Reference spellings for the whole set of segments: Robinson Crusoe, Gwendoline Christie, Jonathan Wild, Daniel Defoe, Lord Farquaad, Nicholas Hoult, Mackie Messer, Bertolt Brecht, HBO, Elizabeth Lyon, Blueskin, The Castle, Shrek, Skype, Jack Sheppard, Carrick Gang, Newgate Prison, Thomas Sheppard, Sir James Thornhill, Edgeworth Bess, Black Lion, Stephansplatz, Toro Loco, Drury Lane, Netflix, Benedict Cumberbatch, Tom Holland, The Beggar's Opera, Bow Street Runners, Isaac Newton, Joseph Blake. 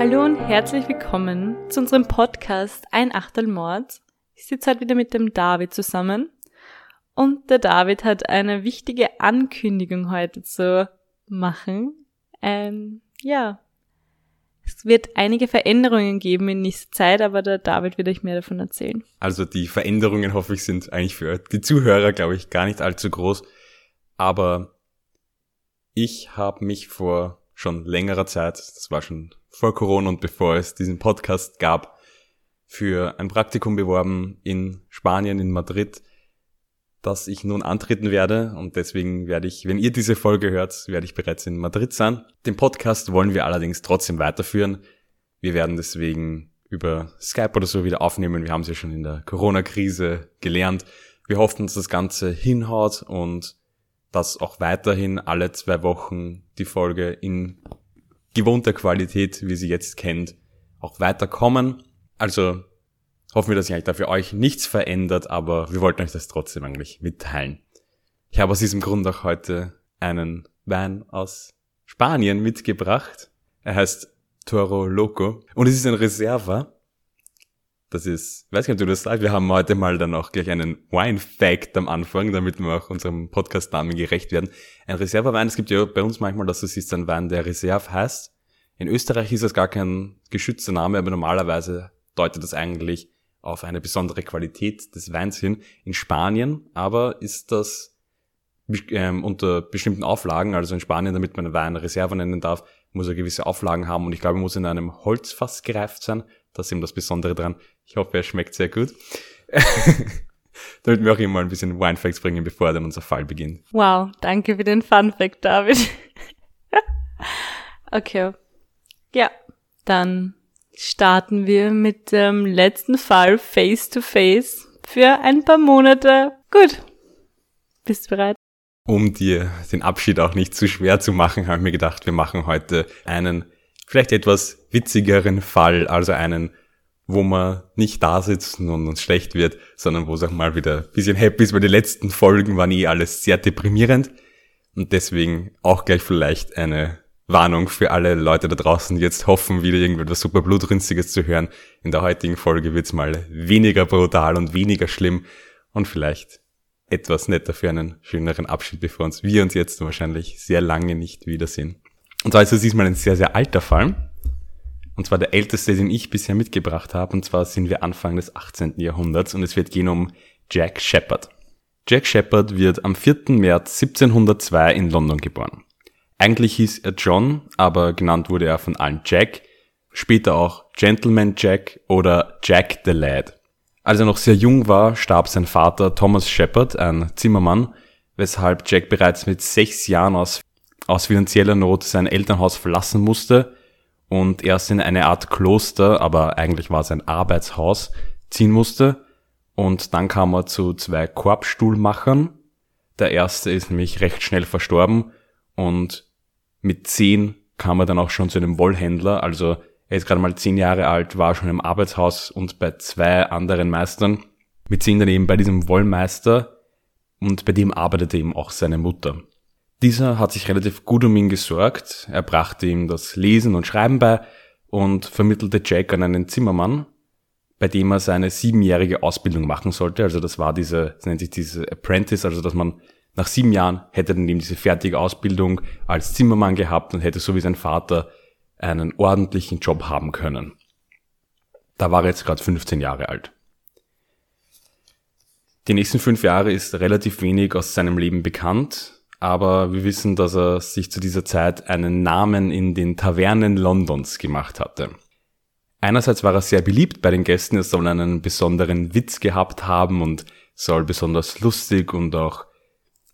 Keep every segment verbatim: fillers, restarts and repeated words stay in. Hallo und herzlich willkommen zu unserem Podcast Ein Achtel Mord. Ich sitze heute wieder mit dem David zusammen und der David hat eine wichtige Ankündigung heute zu machen. Ähm, ja, es wird einige Veränderungen geben in nächster Zeit, aber der David wird euch mehr davon erzählen. Also die Veränderungen, hoffe ich, sind eigentlich für die Zuhörer, glaube ich, gar nicht allzu groß, aber ich habe mich vor schon längerer Zeit, das war schon vor Corona und bevor es diesen Podcast gab, für ein Praktikum beworben in Spanien, in Madrid, das ich nun antreten werde. Und deswegen werde ich, wenn ihr diese Folge hört, werde ich bereits in Madrid sein. Den Podcast wollen wir allerdings trotzdem weiterführen. Wir werden deswegen über Skype oder so wieder aufnehmen. Wir haben es ja schon in der Corona-Krise gelernt. Wir hoffen, dass das Ganze hinhaut und dass auch weiterhin alle zwei Wochen die Folge in gewohnter Qualität, wie sie jetzt kennt, auch weiterkommen. Also hoffen wir, dass sich eigentlich da für euch nichts verändert, aber wir wollten euch das trotzdem eigentlich mitteilen. Ich habe aus diesem Grund auch heute einen Wein aus Spanien mitgebracht. Er heißt Toro Loco und es ist ein Reserva. Das ist, weiß nicht, ob du das sagst, wir haben heute mal dann auch gleich einen Wine-Fact am Anfang, damit wir auch unserem Podcast-Namen gerecht werden. Ein Reserva-Wein, es gibt ja bei uns manchmal, dass es ist ein Wein, der Reserve heißt. In Österreich ist das gar kein geschützter Name, aber normalerweise deutet das eigentlich auf eine besondere Qualität des Weins hin. In Spanien aber ist das ähm, unter bestimmten Auflagen, also in Spanien, damit man einen Wein Reserva nennen darf, muss er gewisse Auflagen haben und ich glaube, er muss in einem Holzfass gereift sein. Das ist eben das Besondere dran. Ich hoffe, er schmeckt sehr gut. Damit wir auch immer ein bisschen Wine-Facts bringen, bevor dann unser Fall beginnt. Wow, danke für den Fun-Fact, David. Okay. Ja, dann starten wir mit dem letzten Fall face-to-face für ein paar Monate. Gut, bist du bereit? Um dir den Abschied auch nicht zu schwer zu machen, habe ich mir gedacht, wir machen heute einen vielleicht etwas witzigeren Fall, also einen, wo man nicht da sitzt und uns schlecht wird, sondern wo es auch mal wieder ein bisschen happy ist, weil die letzten Folgen waren eh alles sehr deprimierend und deswegen auch gleich vielleicht eine Warnung für alle Leute da draußen, die jetzt hoffen, wieder irgendetwas super Blutrünstiges zu hören. In der heutigen Folge wird's mal weniger brutal und weniger schlimm und vielleicht etwas netter für einen schöneren Abschied, bevor uns wir uns jetzt wahrscheinlich sehr lange nicht wiedersehen. Und zwar ist es diesmal ein sehr, sehr alter Fall. Und zwar der älteste, den ich bisher mitgebracht habe. Und zwar sind wir Anfang des achtzehnten Jahrhunderts und es wird gehen um Jack Sheppard. Jack Sheppard wird am vierten März siebzehnhundertzwei in London geboren. Eigentlich hieß er John, aber genannt wurde er von allen Jack. Später auch Gentleman Jack oder Jack the Lad. Als er noch sehr jung war, starb sein Vater Thomas Sheppard, ein Zimmermann, weshalb Jack bereits mit sechs Jahren aus aus finanzieller Not sein Elternhaus verlassen musste und erst in eine Art Kloster, aber eigentlich war es ein Arbeitshaus, ziehen musste. Und dann kam er zu zwei Korbstuhlmachern. Der erste ist nämlich recht schnell verstorben und mit zehn kam er dann auch schon zu einem Wollhändler. Also er ist gerade mal zehn Jahre alt, war schon im Arbeitshaus und bei zwei anderen Meistern. Mit zehn dann eben bei diesem Wollmeister und bei dem arbeitete eben auch seine Mutter. Dieser hat sich relativ gut um ihn gesorgt, er brachte ihm das Lesen und Schreiben bei und vermittelte Jack an einen Zimmermann, bei dem er seine siebenjährige Ausbildung machen sollte. Also das war diese, das nennt sich diese Apprentice, also dass man nach sieben Jahren hätte dann eben diese fertige Ausbildung als Zimmermann gehabt und hätte so wie sein Vater einen ordentlichen Job haben können. Da war er jetzt gerade fünfzehn Jahre alt. Die nächsten fünf Jahre ist relativ wenig aus seinem Leben bekannt. Aber wir wissen, dass er sich zu dieser Zeit einen Namen in den Tavernen Londons gemacht hatte. Einerseits war er sehr beliebt bei den Gästen, er soll einen besonderen Witz gehabt haben und soll besonders lustig und auch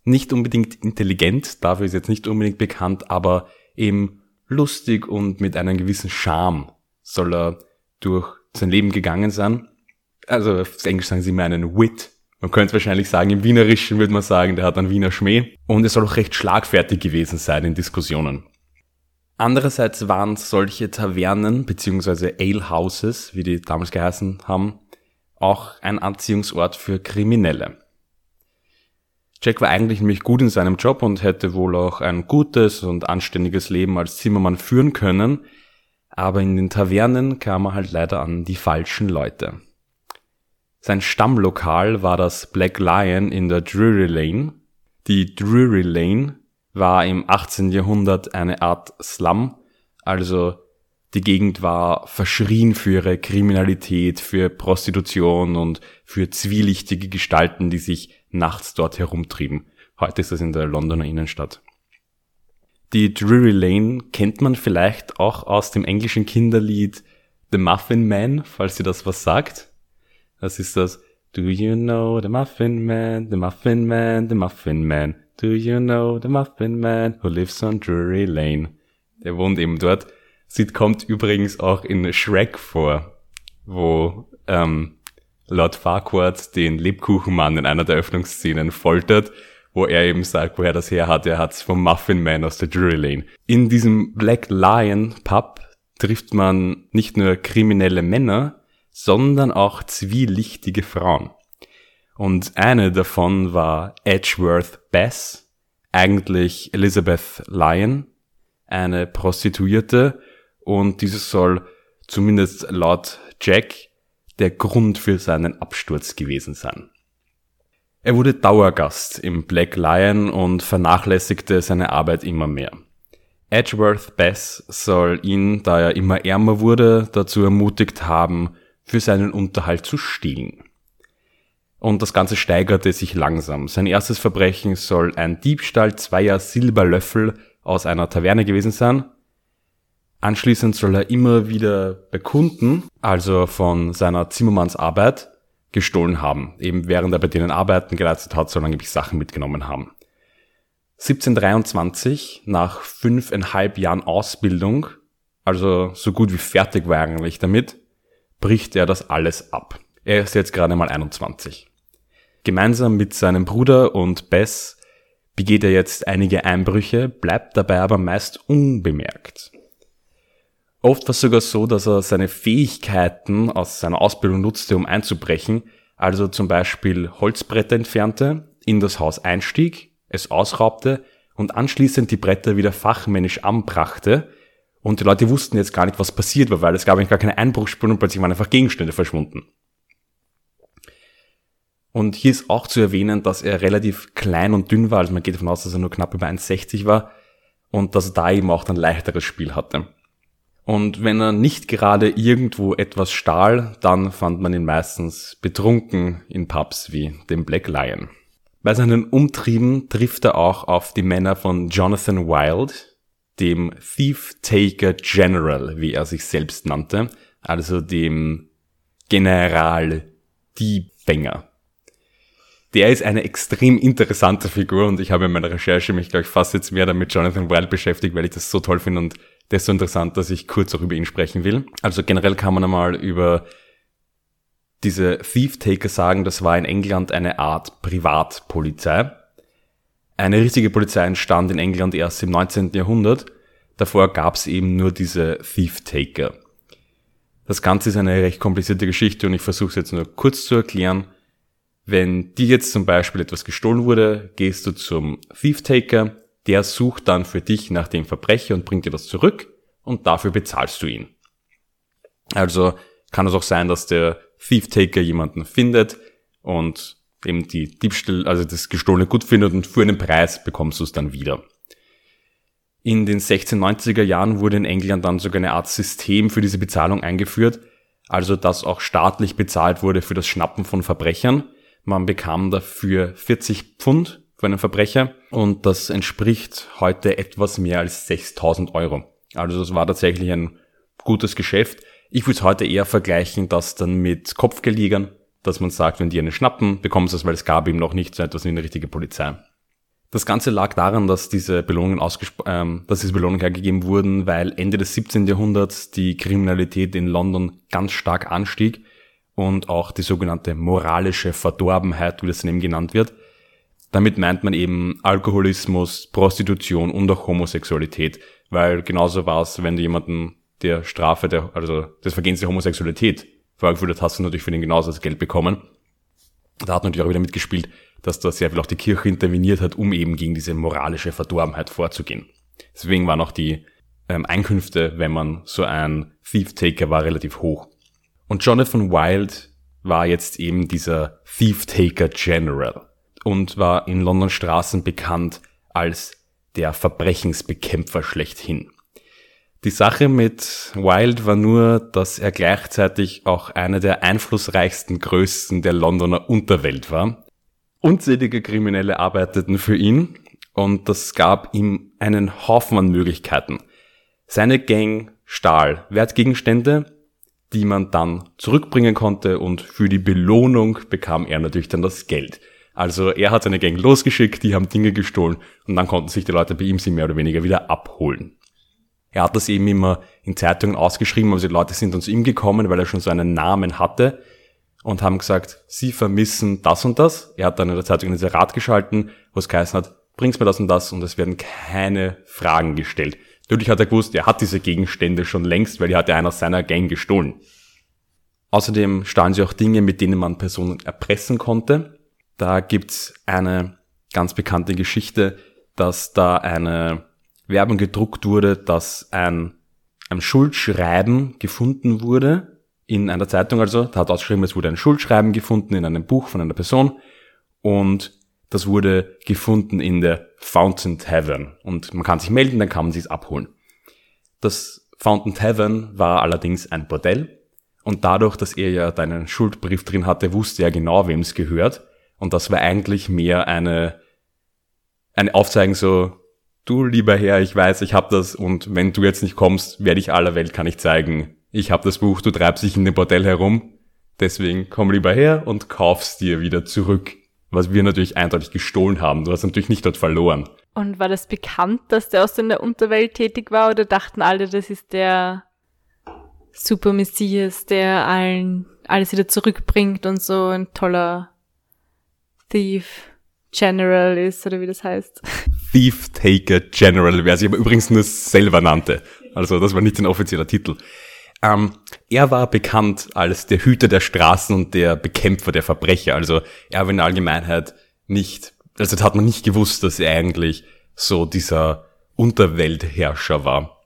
nicht unbedingt intelligent, dafür ist jetzt nicht unbedingt bekannt, aber eben lustig und mit einem gewissen Charme soll er durch sein Leben gegangen sein. Also auf Englisch sagen sie immer einen Wit. Man könnte wahrscheinlich sagen, im Wienerischen würde man sagen, der hat einen Wiener Schmäh. Und er soll auch recht schlagfertig gewesen sein in Diskussionen. Andererseits waren solche Tavernen bzw. Alehouses, wie die damals geheißen haben, auch ein Anziehungsort für Kriminelle. Jack war eigentlich nämlich gut in seinem Job und hätte wohl auch ein gutes und anständiges Leben als Zimmermann führen können. aber in den Tavernen kam er halt leider an die falschen Leute. Sein Stammlokal war das Black Lion in der Drury Lane. Die Drury Lane war im achtzehnten Jahrhundert eine Art Slum, also die Gegend war verschrien für ihre Kriminalität, für Prostitution und für zwielichtige Gestalten, die sich nachts dort herumtrieben. Heute ist das in der Londoner Innenstadt. Die Drury Lane kennt man vielleicht auch aus dem englischen Kinderlied The Muffin Man, falls ihr das was sagt. Das ist das Do you know the Muffin Man, the Muffin Man, the Muffin Man. Do you know the Muffin Man who lives on Drury Lane? Der wohnt eben dort. Sie kommt übrigens auch in Shrek vor, wo ähm, Lord Farquaad den Lebkuchenmann in einer der Öffnungsszenen foltert, wo er eben sagt, woher das her hat. Er hat's vom Muffin Man aus der Drury Lane. In diesem Black Lion Pub trifft man nicht nur kriminelle Männer, sondern auch zwielichtige Frauen. Und eine davon war Edgeworth Bess, eigentlich Elizabeth Lyon, eine Prostituierte. Und dieses soll zumindest laut Jack der Grund für seinen Absturz gewesen sein. Er wurde Dauergast im Black Lion und vernachlässigte seine Arbeit immer mehr. Edgeworth Bess soll ihn, da er immer ärmer wurde, dazu ermutigt haben, für seinen Unterhalt zu stehlen. Und das Ganze steigerte sich langsam. Sein erstes Verbrechen soll ein Diebstahl zweier Silberlöffel aus einer Taverne gewesen sein. Anschließend soll er immer wieder bei Kunden, also von seiner Zimmermannsarbeit, gestohlen haben. Eben während er bei denen Arbeiten geleistet hat, soll er angeblich Sachen mitgenommen haben. siebzehnhundertdreiundzwanzig, nach fünfeinhalb Jahren Ausbildung, also so gut wie fertig war er eigentlich damit, bricht er das alles ab. Er ist jetzt gerade mal einundzwanzig. Gemeinsam mit seinem Bruder und Bess begeht er jetzt einige Einbrüche, bleibt dabei aber meist unbemerkt. Oft war es sogar so, dass er seine Fähigkeiten aus seiner Ausbildung nutzte, um einzubrechen, also zum Beispiel Holzbretter entfernte, in das Haus einstieg, es ausraubte und anschließend die Bretter wieder fachmännisch anbrachte und die Leute wussten jetzt gar nicht, was passiert war, weil es gab eigentlich gar keine Einbruchsspuren und plötzlich waren einfach Gegenstände verschwunden. Und hier ist auch zu erwähnen, dass er relativ klein und dünn war, also man geht davon aus, dass er nur knapp über eins sechzig war und dass er da eben auch dann leichteres Spiel hatte. Und wenn er nicht gerade irgendwo etwas stahl, dann fand man ihn meistens betrunken in Pubs wie dem Black Lion. Bei seinen Umtrieben trifft er auch auf die Männer von Jonathan Wild, dem Thief-Taker General, wie er sich selbst nannte, also dem General-Diebfänger. Der ist eine extrem interessante Figur und ich habe in meiner Recherche mich, glaube ich, fast jetzt mehr damit Jonathan Wild beschäftigt, weil ich das so toll finde und das ist so interessant, dass ich kurz auch über ihn sprechen will. Also generell kann man einmal über diese Thief-Taker sagen, das war in England eine Art Privatpolizei. Eine richtige Polizei entstand in England erst im neunzehnten Jahrhundert. Davor gab es eben nur diese Thief-Taker. Das Ganze ist eine recht komplizierte Geschichte und ich versuche es jetzt nur kurz zu erklären. Wenn dir jetzt zum Beispiel etwas gestohlen wurde, gehst du zum Thief-Taker. Der sucht dann für dich nach dem Verbrecher und bringt dir das zurück und dafür bezahlst du ihn. Also kann es auch sein, dass der Thief-Taker jemanden findet und eben die Diebstahl, also das gestohlene Gut findet und für einen Preis bekommst du es dann wieder. In den sechzehnhundertneunziger Jahren wurde in England dann sogar eine Art System für diese Bezahlung eingeführt, also dass auch staatlich bezahlt wurde für das Schnappen von Verbrechern. Man bekam dafür vierzig Pfund für einen Verbrecher und das entspricht heute etwas mehr als sechstausend Euro. Also das war tatsächlich ein gutes Geschäft. Ich würde es heute eher vergleichen, das dann mit Kopfgeldjägern, dass man sagt, wenn die einen schnappen, bekommst du das, weil es gab eben noch nicht so etwas wie eine richtige Polizei. Das Ganze lag daran, dass diese Belohnungen ausgesp- ähm, dass diese Belohnungen hergegeben wurden, weil Ende des siebzehnten Jahrhunderts die Kriminalität in London ganz stark anstieg und auch die sogenannte moralische Verdorbenheit, wie das eben genannt wird. Damit meint man eben Alkoholismus, Prostitution und auch Homosexualität, weil genauso war es, wenn du jemanden der Strafe, der, also des Vergehens der Homosexualität vorgeführt hast, hast du natürlich für den genauso das Geld bekommen. Da hat natürlich auch wieder mitgespielt, dass da sehr viel auch die Kirche interveniert hat, um eben gegen diese moralische Verdorbenheit vorzugehen. Deswegen waren auch die ähm, Einkünfte, wenn man so ein Thief-Taker war, relativ hoch. Und Jonathan Wild war jetzt eben dieser Thief-Taker-General und war in London Straßen bekannt als der Verbrechensbekämpfer schlechthin. Die Sache mit Wild war nur, dass er gleichzeitig auch einer der einflussreichsten Größten der Londoner Unterwelt war. Unzählige Kriminelle arbeiteten für ihn und das gab ihm einen Haufen an Möglichkeiten. Seine Gang stahl Wertgegenstände, die man dann zurückbringen konnte, und für die Belohnung bekam er natürlich dann das Geld. Also er hat seine Gang losgeschickt, die haben Dinge gestohlen und dann konnten sich die Leute bei ihm sie mehr oder weniger wieder abholen. Er hat das eben immer in Zeitungen ausgeschrieben, also die Leute sind dann zu ihm gekommen, weil er schon so einen Namen hatte und haben gesagt, sie vermissen das und das. Er hat dann in der Zeitung ein Serat geschalten, wo es geheißen hat, bring's mir das und das, und es werden keine Fragen gestellt. Natürlich hat er gewusst, er hat diese Gegenstände schon längst, weil die hat ja einer seiner Gang gestohlen. Außerdem stahlen sie auch Dinge, mit denen man Personen erpressen konnte. Da gibt's eine ganz bekannte Geschichte, dass da eine Werbung gedruckt wurde, dass ein, ein Schuldschreiben gefunden wurde in einer Zeitung. Also da hat ausgeschrieben, es wurde ein Schuldschreiben gefunden in einem Buch von einer Person, und das wurde gefunden in der Fountain Tavern, und man kann sich melden, dann kann man sich's abholen. Das Fountain Tavern war allerdings ein Bordell, und dadurch, dass er ja da einen Schuldbrief drin hatte, wusste er genau, wem's gehört, und das war eigentlich mehr eine, eine Aufzeigen so, du lieber Herr, ich weiß, ich hab das, und wenn du jetzt nicht kommst, werde ich aller Welt kann ich zeigen, ich hab das Buch, du treibst dich in dem Bordell herum, deswegen komm lieber her und kauf's dir wieder zurück. Was wir natürlich eindeutig gestohlen haben. Du hast natürlich nicht dort verloren. Und war das bekannt, dass der aus in der Unterwelt tätig war, oder dachten alle, das ist der Super Messias, der allen alles wieder zurückbringt und so ein toller Thief General ist, oder wie das heißt? Thief Taker General, wer sich aber übrigens nur selber nannte. Also das war nicht ein offizieller Titel. Ähm, er war bekannt als der Hüter der Straßen und der Bekämpfer der Verbrecher. Also er war in der Allgemeinheit nicht, also das hat man nicht gewusst, dass er eigentlich so dieser Unterweltherrscher war.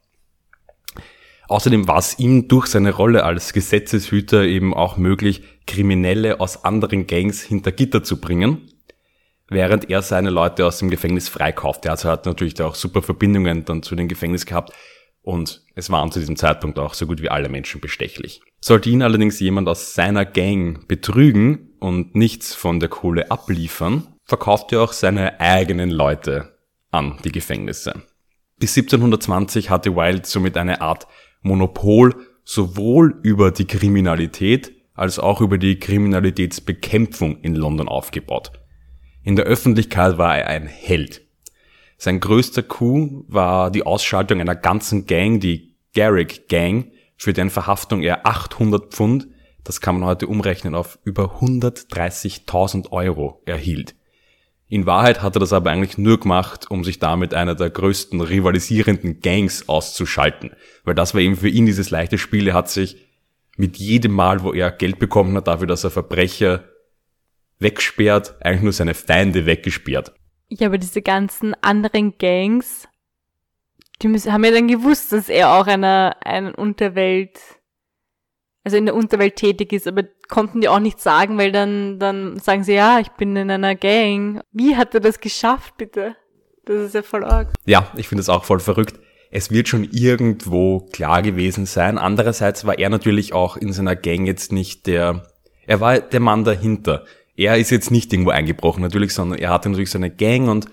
Außerdem war es ihm durch seine Rolle als Gesetzeshüter eben auch möglich, Kriminelle aus anderen Gangs hinter Gitter zu bringen, während er seine Leute aus dem Gefängnis freikaufte. Also er hat natürlich da auch super Verbindungen dann zu den Gefängnissen gehabt. Und es waren zu diesem Zeitpunkt auch so gut wie alle Menschen bestechlich. Sollte ihn allerdings jemand aus seiner Gang betrügen und nichts von der Kohle abliefern, verkaufte er auch seine eigenen Leute an die Gefängnisse. Bis siebzehnhundertzwanzig hatte Wild somit eine Art Monopol sowohl über die Kriminalität als auch über die Kriminalitätsbekämpfung in London aufgebaut. In der Öffentlichkeit war er ein Held. Sein größter Coup war die Ausschaltung einer ganzen Gang, die Carrick Gang, für deren Verhaftung er achthundert Pfund, das kann man heute umrechnen auf über hundertdreißigtausend Euro, erhielt. In Wahrheit hat er das aber eigentlich nur gemacht, um sich damit einer der größten rivalisierenden Gangs auszuschalten, weil das war eben für ihn dieses leichte Spiel. Er hat sich mit jedem Mal, wo er Geld bekommen hat, dafür, dass er Verbrecher wegsperrt, eigentlich nur seine Feinde weggesperrt. Ja, aber diese ganzen anderen Gangs, die müssen, haben ja dann gewusst, dass er auch einer, einer Unterwelt, also in der Unterwelt tätig ist, aber konnten die auch nicht sagen, weil dann, dann sagen sie, ja, ich bin in einer Gang. Wie hat er das geschafft, bitte? Das ist ja voll arg. Ja, ich finde das auch voll verrückt. Es wird schon irgendwo klar gewesen sein. Andererseits war er natürlich auch in seiner Gang jetzt nicht der, er war der Mann dahinter. Er ist jetzt nicht irgendwo eingebrochen natürlich, sondern er hatte natürlich so eine Gang, und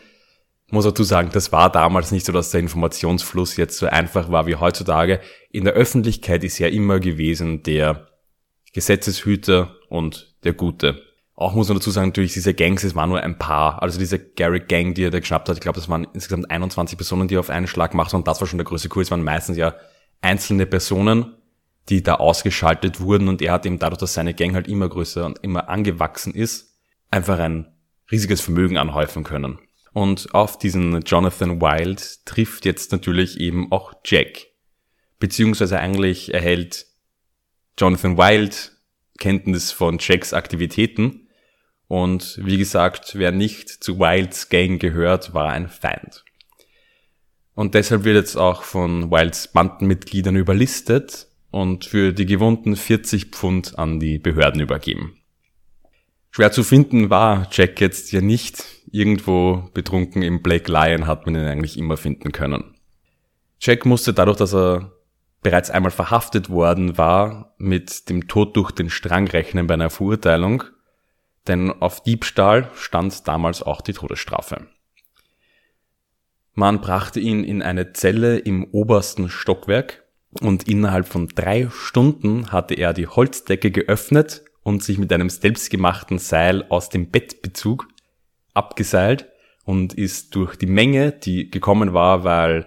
muss dazu sagen, das war damals nicht so, dass der Informationsfluss jetzt so einfach war wie heutzutage. In der Öffentlichkeit ist er immer gewesen der Gesetzeshüter und der Gute. Auch muss man dazu sagen, natürlich diese Gangs, es waren nur ein paar. Also diese Carrick Gang, die er da geschnappt hat, ich glaube, das waren insgesamt einundzwanzig Personen, die er auf einen Schlag machte, und das war schon der größte Coup. Es waren meistens ja einzelne Personen, die da ausgeschaltet wurden, und er hat eben dadurch, dass seine Gang halt immer größer und immer angewachsen ist, einfach ein riesiges Vermögen anhäufen können. Und auf diesen Jonathan Wild trifft jetzt natürlich eben auch Jack. Beziehungsweise eigentlich erhält Jonathan Wild Kenntnis von Jacks Aktivitäten, und wie gesagt, wer nicht zu Wilds Gang gehört, war ein Feind. Und deshalb wird jetzt auch von Wilds Bandenmitgliedern überlistet und für die gewohnten vierzig Pfund an die Behörden übergeben. Schwer zu finden war Jack jetzt ja nicht. Irgendwo betrunken im Black Lion hat man ihn eigentlich immer finden können. Jack musste dadurch, dass er bereits einmal verhaftet worden war, mit dem Tod durch den Strang rechnen bei einer Verurteilung, denn auf Diebstahl stand damals auch die Todesstrafe. Man brachte ihn in eine Zelle im obersten Stockwerk und innerhalb von drei Stunden hatte er die Holzdecke geöffnet und sich mit einem selbstgemachten Seil aus dem Bettbezug abgeseilt und ist durch die Menge, die gekommen war, weil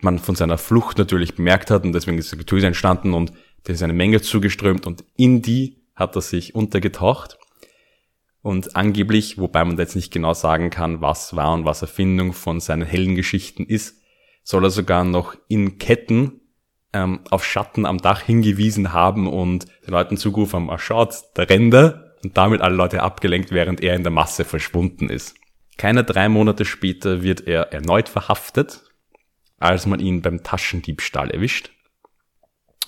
man von seiner Flucht natürlich bemerkt hat und deswegen ist das Getöse entstanden und da ist eine Menge zugeströmt und in die hat er sich untergetaucht und angeblich, wobei man jetzt nicht genau sagen kann, was war und was Erfindung von seinen hellen Geschichten ist, soll er sogar noch in Ketten ähm, auf Schatten am Dach hingewiesen haben und den Leuten zugerufen haben, ah, schaut, da rennt er und damit alle Leute abgelenkt, während er in der Masse verschwunden ist. Keine drei Monate später wird er erneut verhaftet, als man ihn beim Taschendiebstahl erwischt.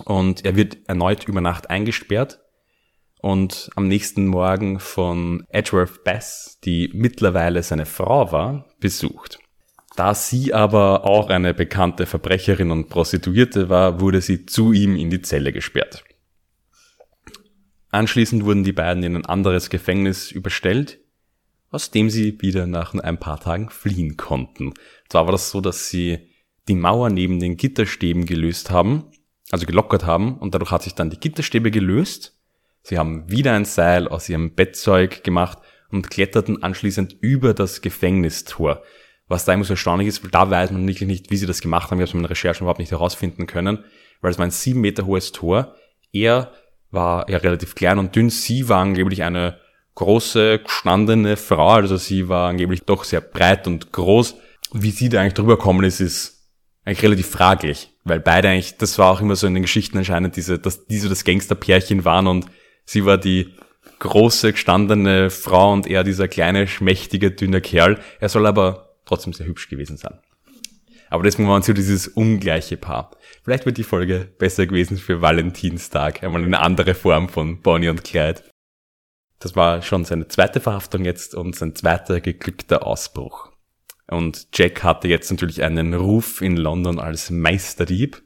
Und er wird erneut über Nacht eingesperrt und am nächsten Morgen von Edgeworth Bess, die mittlerweile seine Frau war, besucht. Da sie aber auch eine bekannte Verbrecherin und Prostituierte war, wurde sie zu ihm in die Zelle gesperrt. Anschließend wurden die beiden in ein anderes Gefängnis überstellt, aus dem sie wieder nach ein paar Tagen fliehen konnten. Und zwar war das so, dass sie die Mauer neben den Gitterstäben gelöst haben, also gelockert haben, und dadurch hat sich dann die Gitterstäbe gelöst. Sie haben wieder ein Seil aus ihrem Bettzeug gemacht und kletterten anschließend über das Gefängnistor. Was da immer so erstaunlich ist, weil da weiß man wirklich nicht, wie sie das gemacht haben. Ich habe es mit meinen Recherchen überhaupt nicht herausfinden können, weil es war ein sieben Meter hohes Tor. Er war ja relativ klein und dünn. Sie war angeblich eine große, gestandene Frau. Also sie war angeblich doch sehr breit und groß. Wie sie da eigentlich drüber gekommen ist, ist eigentlich relativ fraglich, weil beide eigentlich, das war auch immer so in den Geschichten anscheinend, diese, dass die so das Gangsterpärchen waren und sie war die große, gestandene Frau und er dieser kleine, schmächtige, dünne Kerl. Er soll aber trotzdem sehr hübsch gewesen sein. Aber deswegen waren sie dieses ungleiche Paar. Vielleicht wird die Folge besser gewesen für Valentinstag, einmal eine andere Form von Bonnie und Clyde. Das war schon seine zweite Verhaftung jetzt und sein zweiter geglückter Ausbruch. Und Jack hatte jetzt natürlich einen Ruf in London als Meisterdieb.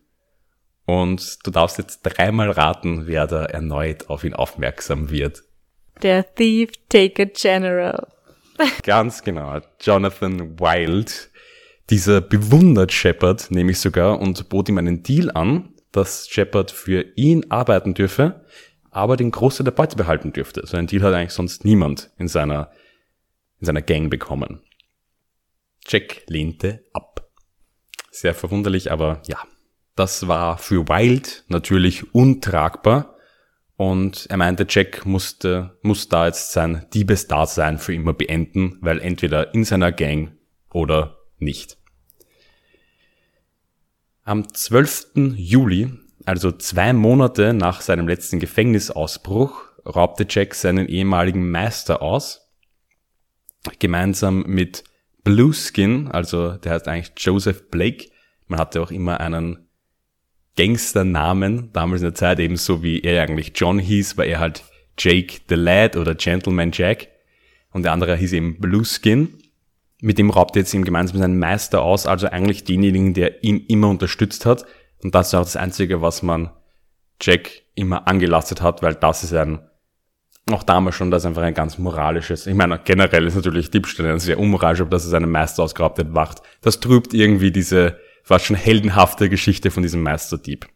Und du darfst jetzt dreimal raten, wer da erneut auf ihn aufmerksam wird. Der Thief Taker General. Ganz genau, Jonathan Wild. Dieser bewundert Sheppard nämlich sogar und bot ihm einen Deal an, dass Sheppard für ihn arbeiten dürfe, aber den Großteil der Beute behalten dürfte. So einen Deal hat eigentlich sonst niemand in seiner, in seiner Gang bekommen. Jack lehnte ab. Sehr verwunderlich, aber ja. Das war für Wild natürlich untragbar und er meinte, Jack musste, muss da jetzt sein Diebesdasein für immer beenden, weil entweder in seiner Gang oder nicht. Am zwölften Juli, also zwei Monate nach seinem letzten Gefängnisausbruch, raubte Jack seinen ehemaligen Meister aus, gemeinsam mit Blueskin, also der heißt eigentlich Joseph Blake. Man hatte auch immer einen Gangsternamen, damals in der Zeit ebenso wie er eigentlich John hieß, war er halt Jake the Lad oder Gentleman Jack und der andere hieß eben Blueskin. Mit dem raubte jetzt ihm gemeinsam seinen Meister aus, also eigentlich denjenigen, der ihn immer unterstützt hat und das ist auch das Einzige, was man Jack immer angelastet hat, weil das ist ein auch damals schon, dass einfach ein ganz moralisches, ich meine, generell ist natürlich Diebstahl ein sehr unmoralisch, aber dass es einen Meister ausgeraubt hat, macht, das trübt irgendwie diese fast schon heldenhafte Geschichte von diesem Meisterdieb.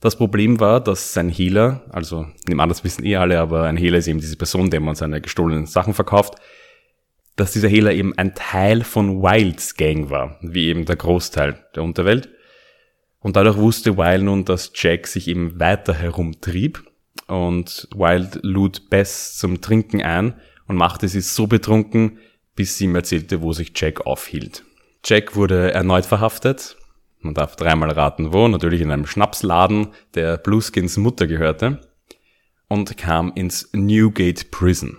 Das Problem war, dass sein Hehler, also nehmen an, das wissen eh alle, aber ein Hehler ist eben diese Person, der man seine gestohlenen Sachen verkauft, dass dieser Hehler eben ein Teil von Wilds Gang war, wie eben der Großteil der Unterwelt. Und dadurch wusste Wild nun, dass Jack sich eben weiter herumtrieb. Und Wild lud Bess zum Trinken ein und machte sie so betrunken, bis sie ihm erzählte, wo sich Jack aufhielt. Jack wurde erneut verhaftet. Man darf dreimal raten, wo. Natürlich in einem Schnapsladen, der Blueskins Mutter gehörte. Und kam ins Newgate Prison.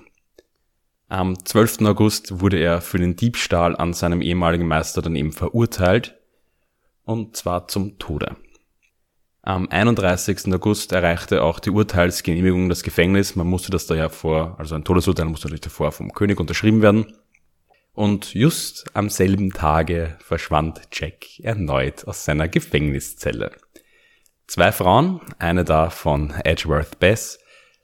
Am zwölften August wurde er für den Diebstahl an seinem ehemaligen Meister dann eben verurteilt, und zwar zum Tode. Am einunddreißigsten August erreichte auch die Urteilsgenehmigung das Gefängnis. Man musste das da ja vor, also ein Todesurteil musste natürlich davor vom König unterschrieben werden. Und just am selben Tage verschwand Jack erneut aus seiner Gefängniszelle. Zwei Frauen, eine da von Edgeworth Bess,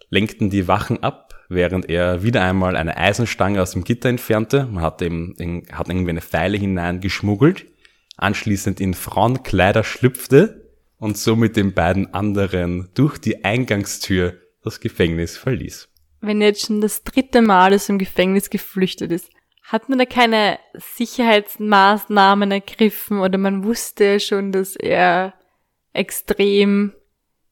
lenkten die Wachen ab, während er wieder einmal eine Eisenstange aus dem Gitter entfernte. Man hat eben hat irgendwie eine Feile hineingeschmuggelt, anschließend in Frauenkleider schlüpfte und so mit den beiden anderen durch die Eingangstür das Gefängnis verließ. Wenn er jetzt schon das dritte Mal aus dem Gefängnis geflüchtet ist, hat man da keine Sicherheitsmaßnahmen ergriffen oder man wusste schon, dass er extrem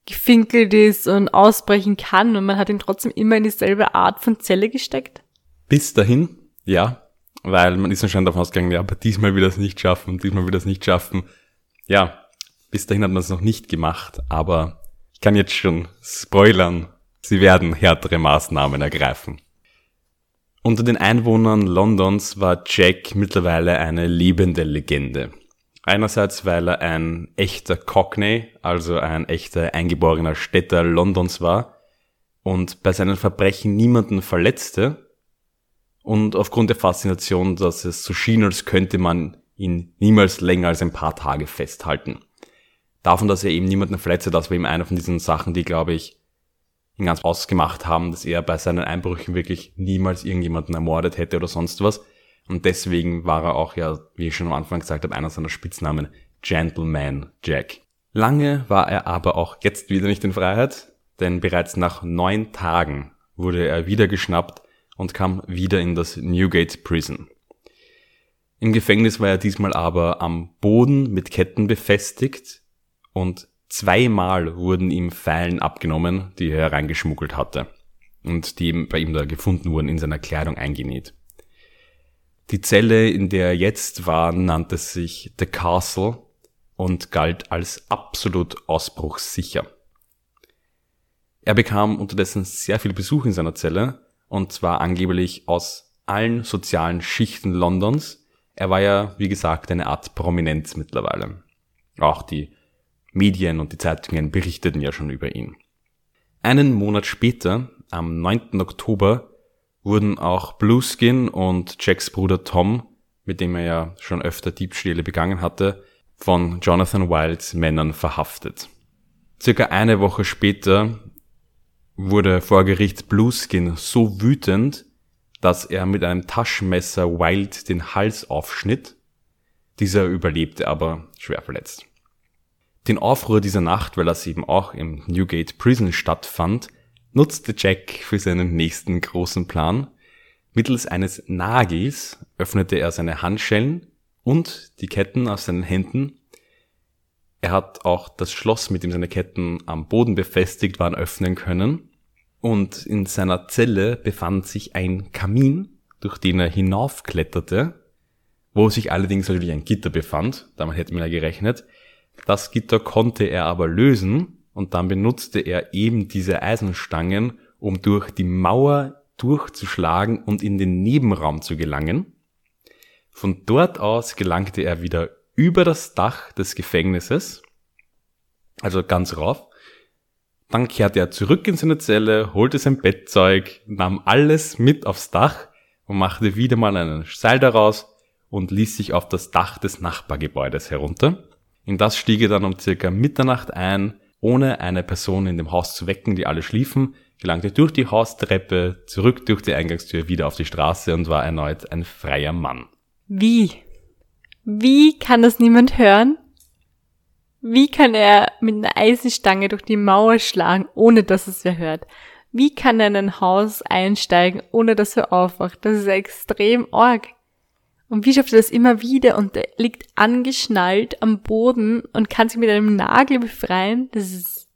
gefinkelt ist und ausbrechen kann und man hat ihn trotzdem immer in dieselbe Art von Zelle gesteckt? Bis dahin, ja, weil man ist anscheinend davon ausgegangen, ja, aber diesmal will er es nicht schaffen, diesmal will er es nicht schaffen, ja. Bis dahin hat man es noch nicht gemacht, aber ich kann jetzt schon spoilern, sie werden härtere Maßnahmen ergreifen. Unter den Einwohnern Londons war Jack mittlerweile eine lebende Legende. Einerseits, weil er ein echter Cockney, also ein echter eingeborener Städter Londons war und bei seinen Verbrechen niemanden verletzte und aufgrund der Faszination, dass es so schien, als könnte man ihn niemals länger als ein paar Tage festhalten. Davon, dass er eben niemanden verletzte, das war eben eine von diesen Sachen, die, glaube ich, ihn ganz ausgemacht haben, dass er bei seinen Einbrüchen wirklich niemals irgendjemanden ermordet hätte oder sonst was. Und deswegen war er auch ja, wie ich schon am Anfang gesagt habe, einer seiner Spitznamen, Gentleman Jack. Lange war er aber auch jetzt wieder nicht in Freiheit, denn bereits nach neun Tagen wurde er wieder geschnappt und kam wieder in das Newgate Prison. Im Gefängnis war er diesmal aber am Boden mit Ketten befestigt, und zweimal wurden ihm Feilen abgenommen, die er reingeschmuggelt hatte und die eben bei ihm da gefunden wurden, in seiner Kleidung eingenäht. Die Zelle, in der er jetzt war, nannte sich The Castle und galt als absolut ausbruchssicher. Er bekam unterdessen sehr viel Besuch in seiner Zelle, und zwar angeblich aus allen sozialen Schichten Londons. Er war ja, wie gesagt, eine Art Prominenz mittlerweile. Auch die Medien und die Zeitungen berichteten ja schon über ihn. Einen Monat später, am neunten Oktober, wurden auch Blueskin und Jacks Bruder Tom, mit dem er ja schon öfter Diebstähle begangen hatte, von Jonathan Wilds Männern verhaftet. Circa eine Woche später wurde vor Gericht Blueskin so wütend, dass er mit einem Taschenmesser Wild den Hals aufschnitt. Dieser überlebte aber schwer verletzt. Den Aufruhr dieser Nacht, weil das eben auch im Newgate Prison stattfand, nutzte Jack für seinen nächsten großen Plan. Mittels eines Nagels öffnete er seine Handschellen und die Ketten auf seinen Händen. Er hat auch das Schloss, mit dem seine Ketten am Boden befestigt waren, öffnen können. Und in seiner Zelle befand sich ein Kamin, durch den er hinaufkletterte, wo sich allerdings natürlich ein Gitter befand, damit hätte man ja gerechnet. Das Gitter konnte er aber lösen und dann benutzte er eben diese Eisenstangen, um durch die Mauer durchzuschlagen und in den Nebenraum zu gelangen. Von dort aus gelangte er wieder über das Dach des Gefängnisses, also ganz rauf. Dann kehrte er zurück in seine Zelle, holte sein Bettzeug, nahm alles mit aufs Dach und machte wieder mal einen Seil daraus und ließ sich auf das Dach des Nachbargebäudes herunter. In das stieg er dann um circa Mitternacht ein, ohne eine Person in dem Haus zu wecken, die alle schliefen, gelangte durch die Haustreppe, zurück durch die Eingangstür, wieder auf die Straße und war erneut ein freier Mann. Wie? Wie kann das niemand hören? Wie kann er mit einer Eisenstange durch die Mauer schlagen, ohne dass es wer hört? Wie kann er in ein Haus einsteigen, ohne dass er aufwacht? Das ist extrem arg. Und wie schafft er das immer wieder? Und er liegt angeschnallt am Boden und kann sich mit einem Nagel befreien. Das ist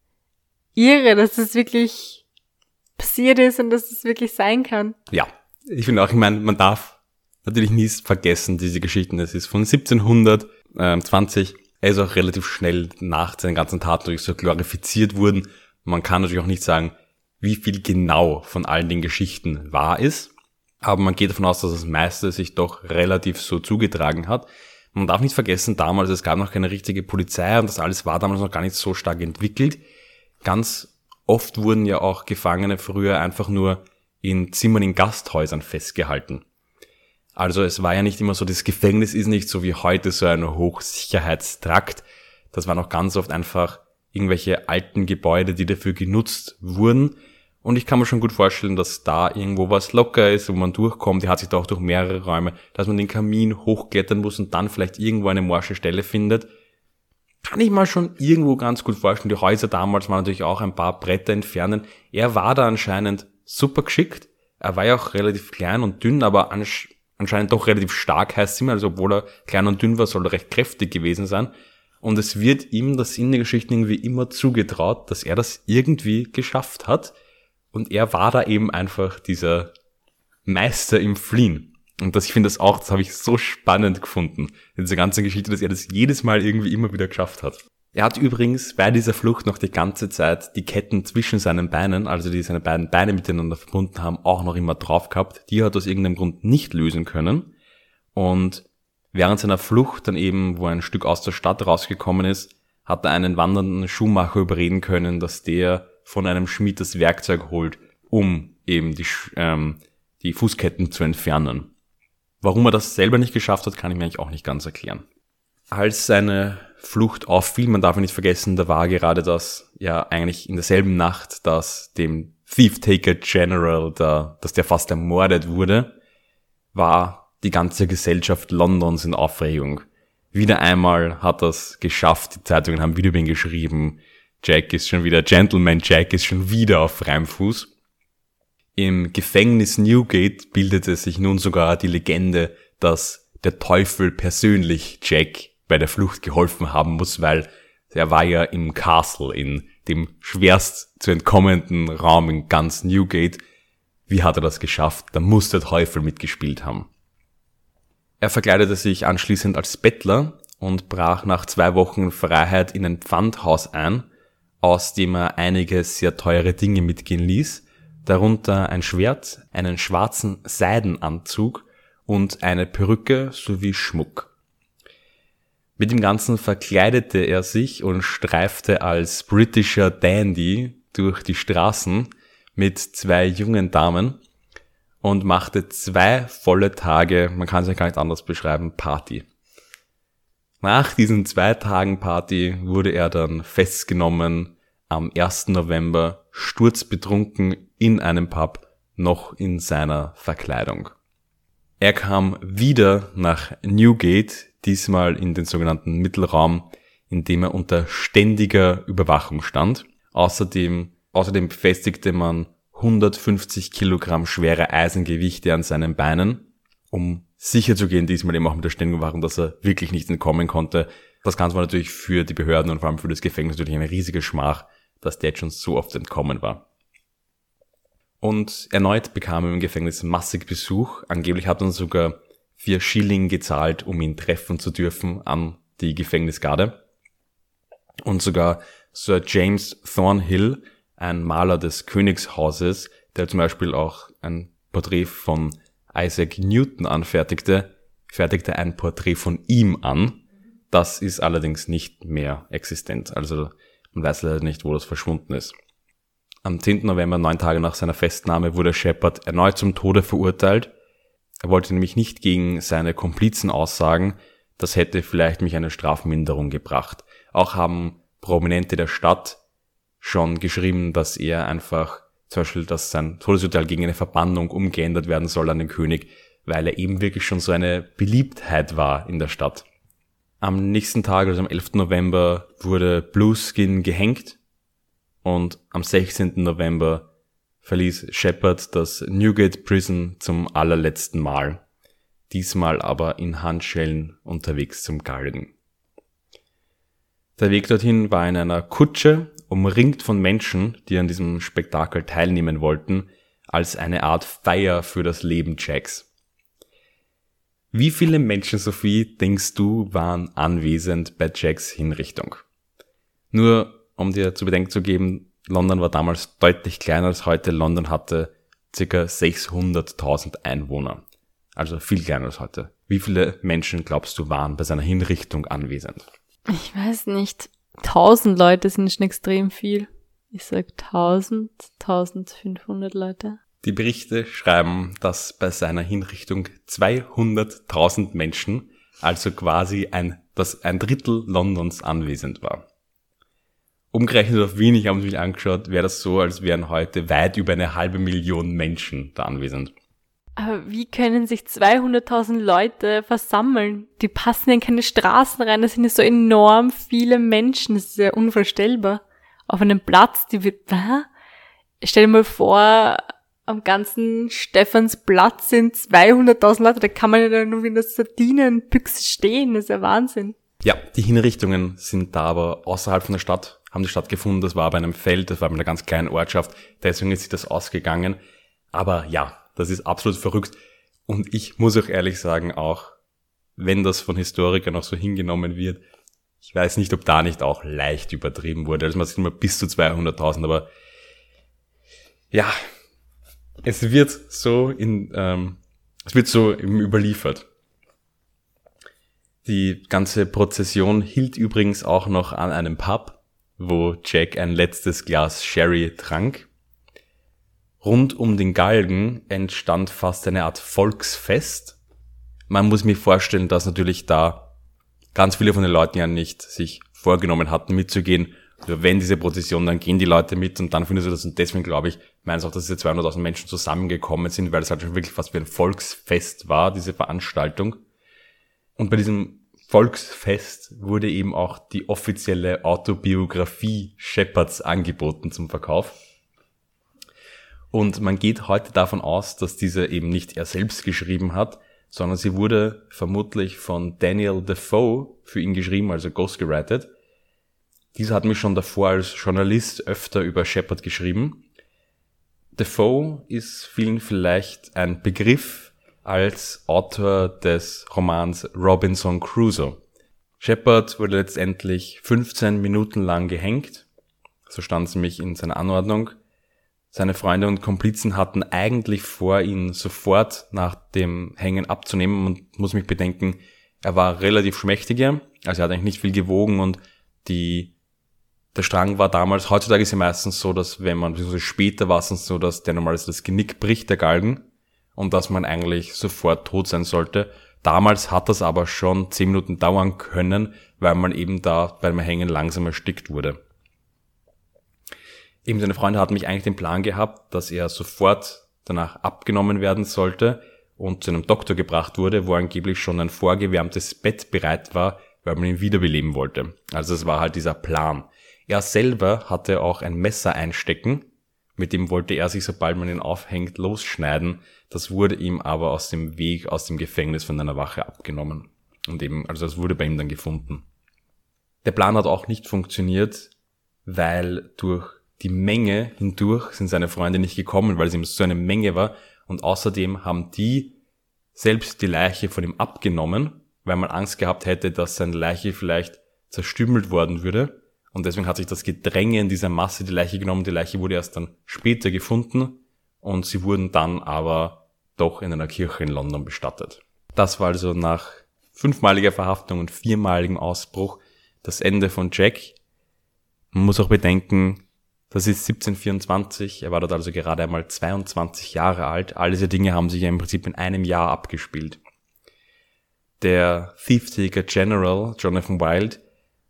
irre, dass das wirklich passiert ist und dass das wirklich sein kann. Ja, ich finde auch, ich meine, man darf natürlich nie vergessen, diese Geschichten. Es ist von siebzehnhundertzwanzig. Er ist auch relativ schnell nach seinen ganzen Taten durch so glorifiziert worden. Man kann natürlich auch nicht sagen, wie viel genau von all den Geschichten wahr ist. aber man geht davon aus, dass das meiste sich doch relativ so zugetragen hat. Man darf nicht vergessen, damals, es gab noch keine richtige Polizei und das alles war damals noch gar nicht so stark entwickelt. Ganz oft wurden ja auch Gefangene früher einfach nur in Zimmern in Gasthäusern festgehalten. Also es war ja nicht immer so, das Gefängnis ist nicht so wie heute so ein Hochsicherheitstrakt. Das waren auch ganz oft einfach irgendwelche alten Gebäude, die dafür genutzt wurden. Und ich kann mir schon gut vorstellen, dass da irgendwo was locker ist, wo man durchkommt. Die hat sich da auch durch mehrere Räume, dass man den Kamin hochklettern muss und dann vielleicht irgendwo eine morsche Stelle findet. Kann ich mal schon irgendwo ganz gut vorstellen. Die Häuser damals waren natürlich auch ein paar Bretter entfernen. Er war da anscheinend super geschickt. Er war ja auch relativ klein und dünn, aber ansch- anscheinend doch relativ stark, heißt es immer. Also obwohl er klein und dünn war, soll er recht kräftig gewesen sein. Und es wird ihm das in der Geschichte irgendwie immer zugetraut, dass er das irgendwie geschafft hat. Und er war da eben einfach dieser Meister im Fliehen. Und das, ich finde das auch, das habe ich so spannend gefunden. Diese ganze Geschichte, dass er das jedes Mal irgendwie immer wieder geschafft hat. Er hat übrigens bei dieser Flucht noch die ganze Zeit die Ketten zwischen seinen Beinen, also die seine beiden Beine miteinander verbunden haben, auch noch immer drauf gehabt. Die hat er aus irgendeinem Grund nicht lösen können. Und während seiner Flucht dann eben, wo ein Stück aus der Stadt rausgekommen ist, hat er einen wandernden Schuhmacher überreden können, dass der von einem Schmied das Werkzeug holt, um eben die, ähm, die Fußketten zu entfernen. Warum er das selber nicht geschafft hat, kann ich mir eigentlich auch nicht ganz erklären. Als seine Flucht auffiel, man darf nicht vergessen, da war gerade das, ja eigentlich in derselben Nacht, dass dem Thief-Taker General, da, dass der fast ermordet wurde, war die ganze Gesellschaft Londons in Aufregung. Wieder einmal hat er es geschafft, die Zeitungen haben wieder über ihn geschrieben, Jack ist schon wieder, Gentleman Jack ist schon wieder auf freiem Fuß. Im Gefängnis Newgate bildete sich nun sogar die Legende, dass der Teufel persönlich Jack bei der Flucht geholfen haben muss, weil er war ja im Castle, in dem schwerst zu entkommenden Raum in ganz Newgate. Wie hat er das geschafft? Da muss der Teufel mitgespielt haben. Er verkleidete sich anschließend als Bettler und brach nach zwei Wochen Freiheit in ein Pfandhaus ein, aus dem er einige sehr teure Dinge mitgehen ließ, darunter ein Schwert, einen schwarzen Seidenanzug und eine Perücke sowie Schmuck. Mit dem Ganzen verkleidete er sich und streifte als britischer Dandy durch die Straßen mit zwei jungen Damen und machte zwei volle Tage, man kann es ja gar nicht anders beschreiben, Party. Nach diesen zwei Tagen Party wurde er dann festgenommen, am ersten November sturzbetrunken in einem Pub, noch in seiner Verkleidung. Er kam wieder nach Newgate, diesmal in den sogenannten Mittelraum, in dem er unter ständiger Überwachung stand. Außerdem, außerdem befestigte man hundertfünfzig Kilogramm schwere Eisengewichte an seinen Beinen, um sicherzugehen, diesmal eben auch mit der ständigen Überwachung, dass er wirklich nicht entkommen konnte. Das Ganze war natürlich für die Behörden und vor allem für das Gefängnis natürlich eine riesige Schmach, dass der schon so oft entkommen war. Und erneut bekam er im Gefängnis massig Besuch. Angeblich hat man sogar vier Schilling gezahlt, um ihn treffen zu dürfen an die Gefängnisgarde. Und sogar Sir James Thornhill, ein Maler des Königshauses, der zum Beispiel auch ein Porträt von Isaac Newton anfertigte, fertigte ein Porträt von ihm an. Das ist allerdings nicht mehr existent. Also man weiß leider nicht, wo das verschwunden ist. Am zehnten November, neun Tage nach seiner Festnahme, wurde Sheppard erneut zum Tode verurteilt. Er wollte nämlich nicht gegen seine Komplizen aussagen. Das hätte vielleicht mich eine Strafminderung gebracht. Auch haben Prominente der Stadt schon geschrieben, dass er einfach, zum Beispiel, dass sein Todesurteil gegen eine Verbannung umgeändert werden soll an den König, weil er eben wirklich schon so eine Beliebtheit war in der Stadt. Am nächsten Tag, also am elften November, wurde Blueskin gehängt und am sechzehnten November verließ Sheppard das Newgate Prison zum allerletzten Mal, diesmal aber in Handschellen unterwegs zum Galgen. Der Weg dorthin war in einer Kutsche, umringt von Menschen, die an diesem Spektakel teilnehmen wollten, als eine Art Feier für das Leben Jacks. Wie viele Menschen, Sophie, denkst du, waren anwesend bei Jacks Hinrichtung? Nur, um dir zu bedenken zu geben, London war damals deutlich kleiner als heute. London hatte ca. sechshunderttausend Einwohner. Also viel kleiner als heute. Wie viele Menschen, glaubst du, waren bei seiner Hinrichtung anwesend? Ich weiß nicht. tausend Leute sind schon extrem viel. Ich sag tausend, eintausendfünfhundert Leute. Die Berichte schreiben, dass bei seiner Hinrichtung zweihunderttausend Menschen, also quasi ein, das, ein Drittel Londons anwesend war. Umgerechnet auf Wien, ich habe mich angeschaut, wäre das so, als wären heute weit über eine halbe Million Menschen da anwesend. Aber wie können sich zweihunderttausend Leute versammeln? Die passen in keine Straßen rein, das sind ja so enorm viele Menschen, das ist ja unvorstellbar. Auf einem Platz, die wird, ah, stell dir mal vor, am ganzen Stephansplatz sind zweihunderttausend Leute, da kann man ja nur wie in der Sardinenbüchse stehen, das ist ja Wahnsinn. Ja, die Hinrichtungen sind da aber außerhalb von der Stadt, haben die stattgefunden, das war bei einem Feld, das war bei einer ganz kleinen Ortschaft, deswegen ist sich das ausgegangen, aber ja, das ist absolut verrückt. Und ich muss auch ehrlich sagen, auch wenn das von Historikern auch so hingenommen wird, ich weiß nicht, ob da nicht auch leicht übertrieben wurde. Also man sagt immer bis zu zweihunderttausend, aber ja, es wird so in, ähm, es wird so überliefert. Die ganze Prozession hielt übrigens auch noch an einem Pub, wo Jack ein letztes Glas Sherry trank. Rund um den Galgen entstand fast eine Art Volksfest. Man muss mir vorstellen, dass natürlich da ganz viele von den Leuten ja nicht sich vorgenommen hatten, mitzugehen. Also wenn diese Prozession, dann gehen die Leute mit und dann findet ihr das. Und deswegen glaube ich, meines auch, dass diese zweihunderttausend Menschen zusammengekommen sind, weil es halt schon wirklich fast wie ein Volksfest war, diese Veranstaltung. Und bei diesem Volksfest wurde eben auch die offizielle Autobiografie Sheppards angeboten zum Verkauf. Und man geht heute davon aus, dass diese eben nicht er selbst geschrieben hat, sondern sie wurde vermutlich von Daniel Defoe für ihn geschrieben, also ghostgewritet. Dieser hat mich schon davor als Journalist öfter über Sheppard geschrieben. Defoe ist vielen vielleicht ein Begriff als Autor des Romans Robinson Crusoe. Sheppard wurde letztendlich fünfzehn Minuten lang gehängt, so stand es nämlich in seiner Anordnung. Seine Freunde und Komplizen hatten eigentlich vor, ihn sofort nach dem Hängen abzunehmen, und muss mich bedenken, er war relativ schmächtiger, also er hat eigentlich nicht viel gewogen, und die, der Strang war damals, heutzutage ist ja meistens so, dass wenn man, beziehungsweise später war es so, dass der normalerweise das Genick bricht, der Galgen, und dass man eigentlich sofort tot sein sollte. Damals hat das aber schon zehn Minuten dauern können, weil man eben da beim Hängen langsam erstickt wurde. Eben seine Freunde hatten mich eigentlich den Plan gehabt, dass er sofort danach abgenommen werden sollte und zu einem Doktor gebracht wurde, wo angeblich schon ein vorgewärmtes Bett bereit war, weil man ihn wiederbeleben wollte. Also das war halt dieser Plan. Er selber hatte auch ein Messer einstecken, mit dem wollte er sich, sobald man ihn aufhängt, losschneiden. Das wurde ihm aber aus dem Weg, aus dem Gefängnis von einer Wache abgenommen. Und eben, also das wurde bei ihm dann gefunden. Der Plan hat auch nicht funktioniert, weil durch die Menge hindurch sind seine Freunde nicht gekommen, weil es ihm so eine Menge war. Und außerdem haben die selbst die Leiche von ihm abgenommen, weil man Angst gehabt hätte, dass seine Leiche vielleicht zerstümmelt worden würde. Und deswegen hat sich das Gedränge in dieser Masse die Leiche genommen. Die Leiche wurde erst dann später gefunden und sie wurden dann aber doch in einer Kirche in London bestattet. Das war also nach fünfmaliger Verhaftung und viermaligem Ausbruch das Ende von Jack. Man muss auch bedenken, das ist siebzehnhundertvierundzwanzig, er war dort also gerade einmal zweiundzwanzig Jahre alt. All diese Dinge haben sich ja im Prinzip in einem Jahr abgespielt. Der Thieftaker General Jonathan Wild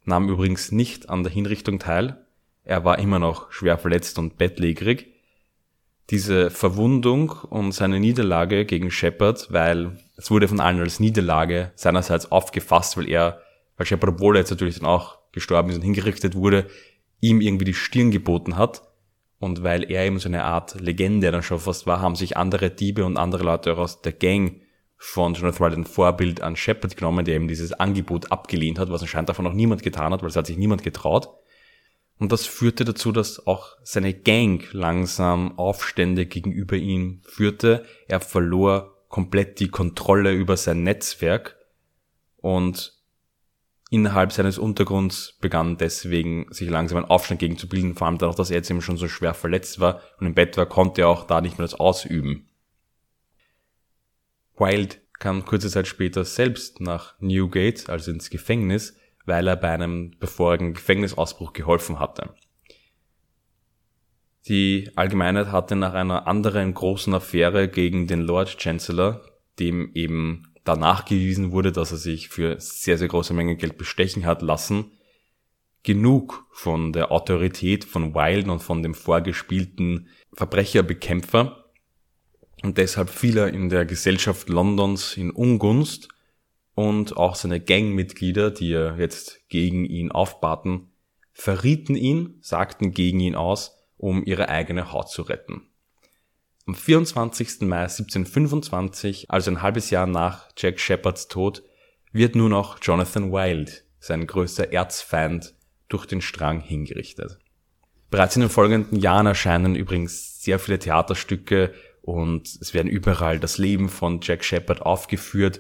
nahm übrigens nicht an der Hinrichtung teil. Er war immer noch schwer verletzt und bettlägerig. Diese Verwundung und seine Niederlage gegen Sheppard, weil es wurde von allen als Niederlage seinerseits aufgefasst, weil er, weil Sheppard, obwohl er jetzt natürlich dann auch gestorben ist und hingerichtet wurde, ihm irgendwie die Stirn geboten hat, und weil er eben so eine Art Legende dann schon fast war, haben sich andere Diebe und andere Leute auch aus der Gang von Jonathan Wild ein Vorbild an Sheppard genommen, der eben dieses Angebot abgelehnt hat, was anscheinend davon noch niemand getan hat, weil es hat sich niemand getraut. Und das führte dazu, dass auch seine Gang langsam Aufstände gegenüber ihm führte. Er verlor komplett die Kontrolle über sein Netzwerk und innerhalb seines Untergrunds begann deswegen sich langsam ein Aufstand gegen zu bilden, vor allem dadurch, dass er jetzt eben schon so schwer verletzt war und im Bett war, konnte er auch da nicht mehr das ausüben. Wild kam kurze Zeit später selbst nach Newgate, also ins Gefängnis, weil er bei einem bevorigen Gefängnisausbruch geholfen hatte. Die Allgemeinheit hatte nach einer anderen großen Affäre gegen den Lord Chancellor, dem eben danach gewiesen wurde, dass er sich für sehr, sehr große Menge Geld bestechen hat lassen, genug von der Autorität von Wilde und von dem vorgespielten Verbrecherbekämpfer, und deshalb fiel er in der Gesellschaft Londons in Ungunst, und auch seine Gangmitglieder, die er jetzt gegen ihn aufbaten, verrieten ihn, sagten gegen ihn aus, um ihre eigene Haut zu retten. Am vierundzwanzigsten Mai siebzehnhundertfünfundzwanzig, also ein halbes Jahr nach Jack Sheppards Tod, wird nun auch Jonathan Wild, sein größter Erzfeind, durch den Strang hingerichtet. Bereits in den folgenden Jahren erscheinen übrigens sehr viele Theaterstücke und es werden überall das Leben von Jack Sheppard aufgeführt.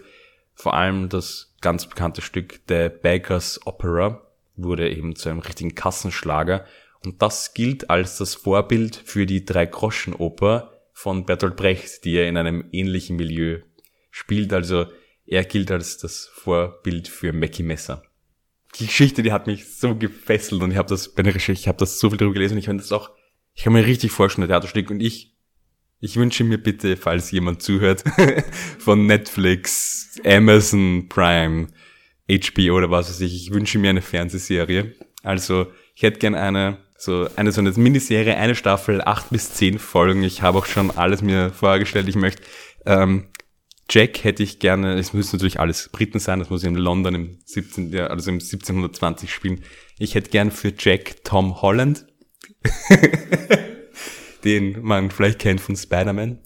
Vor allem das ganz bekannte Stück The Beggar's Opera wurde eben zu einem richtigen Kassenschlager. Und das gilt als das Vorbild für die Drei-Groschen-Oper von Bertolt Brecht, die er in einem ähnlichen Milieu spielt. Also er gilt als das Vorbild für Mackie Messer. Die Geschichte, die hat mich so gefesselt und ich habe das bei der Recherche, ich habe das so viel drüber gelesen. Und ich finde das auch, ich kann mir richtig vorstellen, der Theaterstück. Und ich, ich wünsche mir bitte, falls jemand zuhört, von Netflix, Amazon Prime, H B O oder was weiß ich, ich wünsche mir eine Fernsehserie. Also ich hätte gern eine So eine so eine Miniserie, eine Staffel, acht bis zehn Folgen. Ich habe auch schon alles mir vorgestellt. Ich möchte ähm, Jack hätte ich gerne. Es müssen natürlich alles Briten sein. Das muss in London im siebzehnten. also im siebzehnhundertzwanzig spielen. Ich hätte gern für Jack Tom Holland, den man vielleicht kennt von Spider-Man,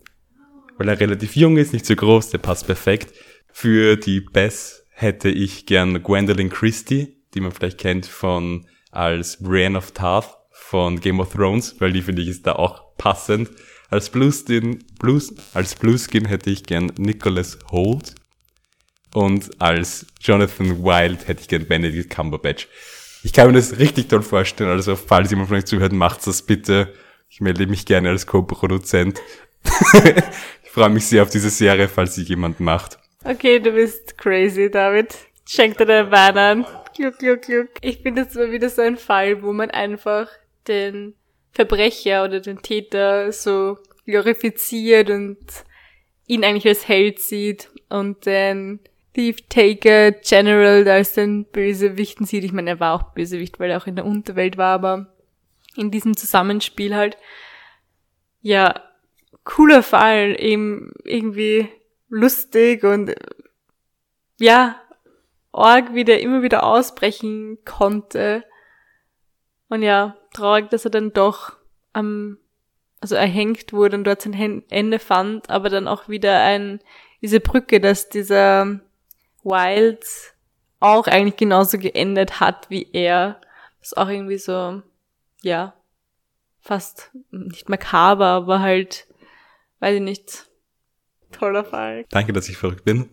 weil er relativ jung ist, nicht so groß. Der passt perfekt. Für die Bess hätte ich gern Gwendoline Christie, die man vielleicht kennt von als Brienne of Tarth von Game of Thrones, weil die, finde ich, ist da auch passend. Als Blueskin, Blues, als Blueskin hätte ich gern Nicholas Hoult und als Jonathan Wild hätte ich gern Benedict Cumberbatch. Ich kann mir das richtig toll vorstellen, also falls jemand von euch zuhört, macht's das bitte. Ich melde mich gerne als Co-Produzent. Ich freue mich sehr auf diese Serie, falls sie jemand macht. Okay, du bist crazy, David. Schenk dir deinen Wein an. Gluck, gluck, gluck. Ich finde, das war wieder so ein Fall, wo man einfach den Verbrecher oder den Täter so glorifiziert und ihn eigentlich als Held sieht und den Thief-Taker General als den Bösewichten sieht. Ich meine, er war auch Bösewicht, weil er auch in der Unterwelt war, aber in diesem Zusammenspiel halt. Ja, cooler Fall, eben irgendwie lustig und ja, Org, wie der immer wieder ausbrechen konnte. Und ja, traurig, dass er dann doch am, also erhängt wurde und dort sein Ende fand, aber dann auch wieder ein, diese Brücke, dass dieser Wild auch eigentlich genauso geendet hat wie er. Was auch irgendwie so, ja, fast nicht makaber, aber halt, weiß ich nicht, toller Fall. Danke, dass ich verrückt bin.